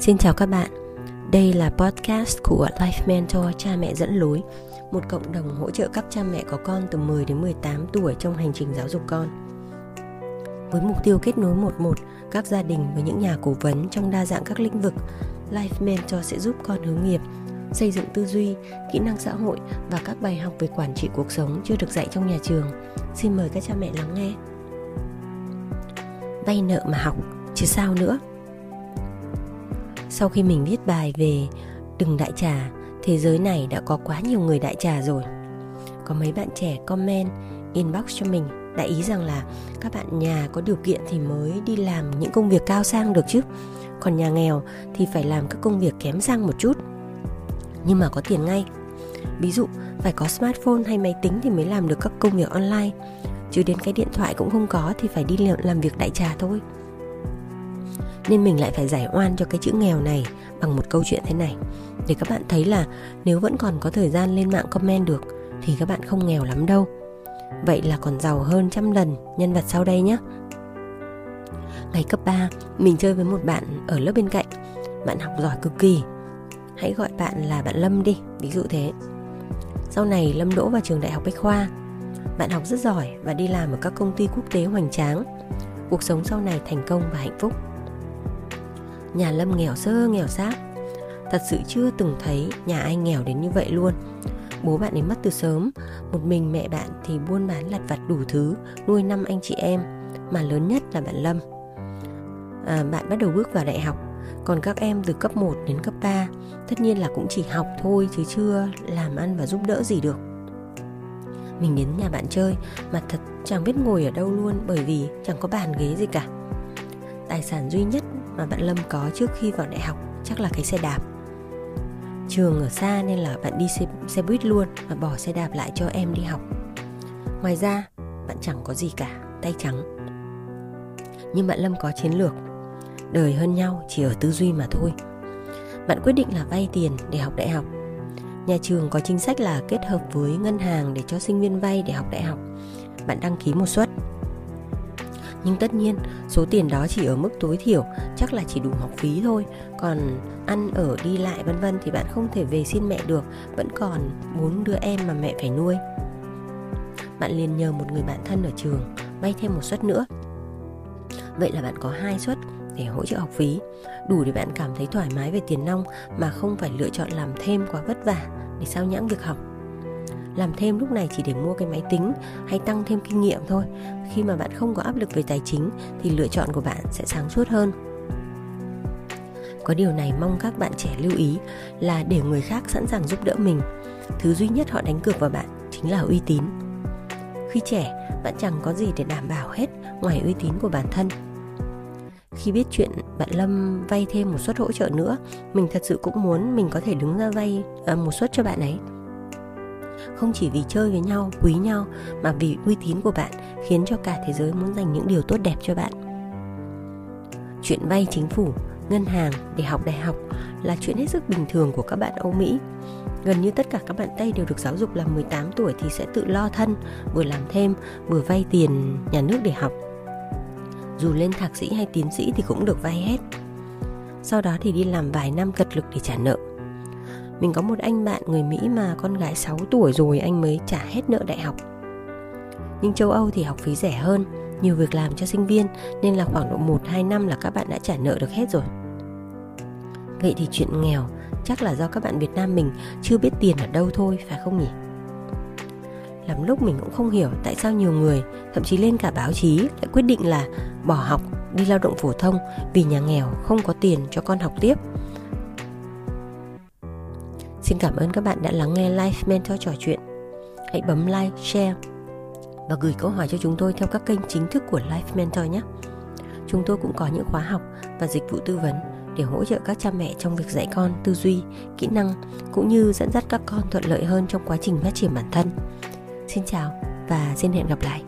Xin chào các bạn, đây là podcast của Life Mentor Cha Mẹ Dẫn Lối, một cộng đồng hỗ trợ các cha mẹ có con từ 10 đến 18 tuổi trong hành trình giáo dục con. Với mục tiêu kết nối 1-1 các gia đình với những nhà cố vấn trong đa dạng các lĩnh vực, Life Mentor sẽ giúp con hướng nghiệp, xây dựng tư duy, kỹ năng xã hội và các bài học về quản trị cuộc sống chưa được dạy trong nhà trường. Xin mời các cha mẹ lắng nghe. Vay nợ mà học, chứ sao nữa? Sau khi mình viết bài về đừng đại trà, thế giới này đã có quá nhiều người đại trà rồi. Có mấy bạn trẻ comment, inbox cho mình đại ý rằng là các bạn nhà có điều kiện thì mới đi làm những công việc cao sang được chứ, còn nhà nghèo thì phải làm các công việc kém sang một chút, nhưng mà có tiền ngay. Ví dụ phải có smartphone hay máy tính thì mới làm được các công việc online, chứ đến cái điện thoại cũng không có thì phải đi làm việc đại trà thôi. Nên mình lại phải giải oan cho cái chữ nghèo này bằng một câu chuyện thế này, để các bạn thấy là nếu vẫn còn có thời gian lên mạng comment được thì các bạn không nghèo lắm đâu. Vậy là còn giàu hơn 100 lần nhân vật sau đây nhé. Ngày cấp 3, mình chơi với một bạn ở lớp bên cạnh. Bạn học giỏi cực kỳ, hãy gọi bạn là bạn Lâm đi, ví dụ thế. Sau này Lâm đỗ vào trường Đại học Bách Khoa. Bạn học rất giỏi và đi làm ở các công ty quốc tế hoành tráng. Cuộc sống sau này thành công và hạnh phúc. Nhà Lâm nghèo sơ nghèo xác. Thật sự chưa từng thấy nhà ai nghèo đến như vậy luôn. Bố bạn ấy mất từ sớm. Một mình mẹ bạn thì buôn bán lặt vặt đủ thứ, nuôi 5 anh chị em, mà lớn nhất là bạn Lâm. Bạn bắt đầu bước vào đại học. Còn các em từ cấp 1 đến cấp 3 tất nhiên là cũng chỉ học thôi, chứ chưa làm ăn và giúp đỡ gì được. Mình đến nhà bạn chơi mà thật chẳng biết ngồi ở đâu luôn, bởi vì chẳng có bàn ghế gì cả. Tài sản duy nhất mà bạn Lâm có trước khi vào đại học chắc là cái xe đạp. Trường ở xa nên là bạn đi xe buýt luôn, mà bỏ xe đạp lại cho em đi học. Ngoài ra bạn chẳng có gì cả, tay trắng. Nhưng bạn Lâm có chiến lược. Đời hơn nhau chỉ ở tư duy mà thôi. Bạn quyết định là vay tiền để học đại học. Nhà trường có chính sách là kết hợp với ngân hàng để cho sinh viên vay để học đại học. Bạn đăng ký một suất. Nhưng tất nhiên số tiền đó chỉ ở mức tối thiểu, chắc là chỉ đủ học phí thôi. Còn ăn ở đi lại vân vân thì bạn không thể về xin mẹ được. Vẫn còn 4 đứa em mà mẹ phải nuôi. Bạn liền nhờ một người bạn thân ở trường vay thêm một suất nữa. Vậy là bạn có 2 suất để hỗ trợ học phí, đủ để bạn cảm thấy thoải mái về tiền nong mà không phải lựa chọn làm thêm quá vất vả để sao nhãng việc học. Làm thêm lúc này chỉ để mua cái máy tính hay tăng thêm kinh nghiệm thôi. Khi mà bạn không có áp lực về tài chính thì lựa chọn của bạn sẽ sáng suốt hơn. Có điều này mong các bạn trẻ lưu ý là để người khác sẵn sàng giúp đỡ mình, thứ duy nhất họ đánh cược vào bạn chính là uy tín. Khi trẻ, bạn chẳng có gì để đảm bảo hết ngoài uy tín của bản thân. Khi biết chuyện bạn Lâm vay thêm một suất hỗ trợ nữa, mình thật sự cũng muốn mình có thể đứng ra vay một suất cho bạn ấy. Không chỉ vì chơi với nhau, quý nhau, mà vì uy tín của bạn khiến cho cả thế giới muốn dành những điều tốt đẹp cho bạn. Chuyện vay chính phủ, ngân hàng để học đại học là chuyện hết sức bình thường của các bạn Âu Mỹ. Gần như tất cả các bạn Tây đều được giáo dục là 18 tuổi thì sẽ tự lo thân, vừa làm thêm, vừa vay tiền nhà nước để học. Dù lên thạc sĩ hay tiến sĩ thì cũng được vay hết. Sau đó thì đi làm vài năm cật lực để trả nợ. Mình có một anh bạn người Mỹ mà con gái 6 tuổi rồi anh mới trả hết nợ đại học. Nhưng châu Âu thì học phí rẻ hơn, nhiều việc làm cho sinh viên, nên là khoảng độ 1-2 năm là các bạn đã trả nợ được hết rồi. Vậy thì chuyện nghèo chắc là do các bạn Việt Nam mình chưa biết tiền ở đâu thôi, phải không nhỉ? Lắm lúc mình cũng không hiểu tại sao nhiều người, thậm chí lên cả báo chí, lại quyết định là bỏ học, đi lao động phổ thông vì nhà nghèo không có tiền cho con học tiếp. Xin cảm ơn các bạn đã lắng nghe Life Mentor trò chuyện. Hãy bấm like, share và gửi câu hỏi cho chúng tôi theo các kênh chính thức của Life Mentor nhé. Chúng tôi cũng có những khóa học và dịch vụ tư vấn để hỗ trợ các cha mẹ trong việc dạy con tư duy, kỹ năng, cũng như dẫn dắt các con thuận lợi hơn trong quá trình phát triển bản thân. Xin chào và xin hẹn gặp lại.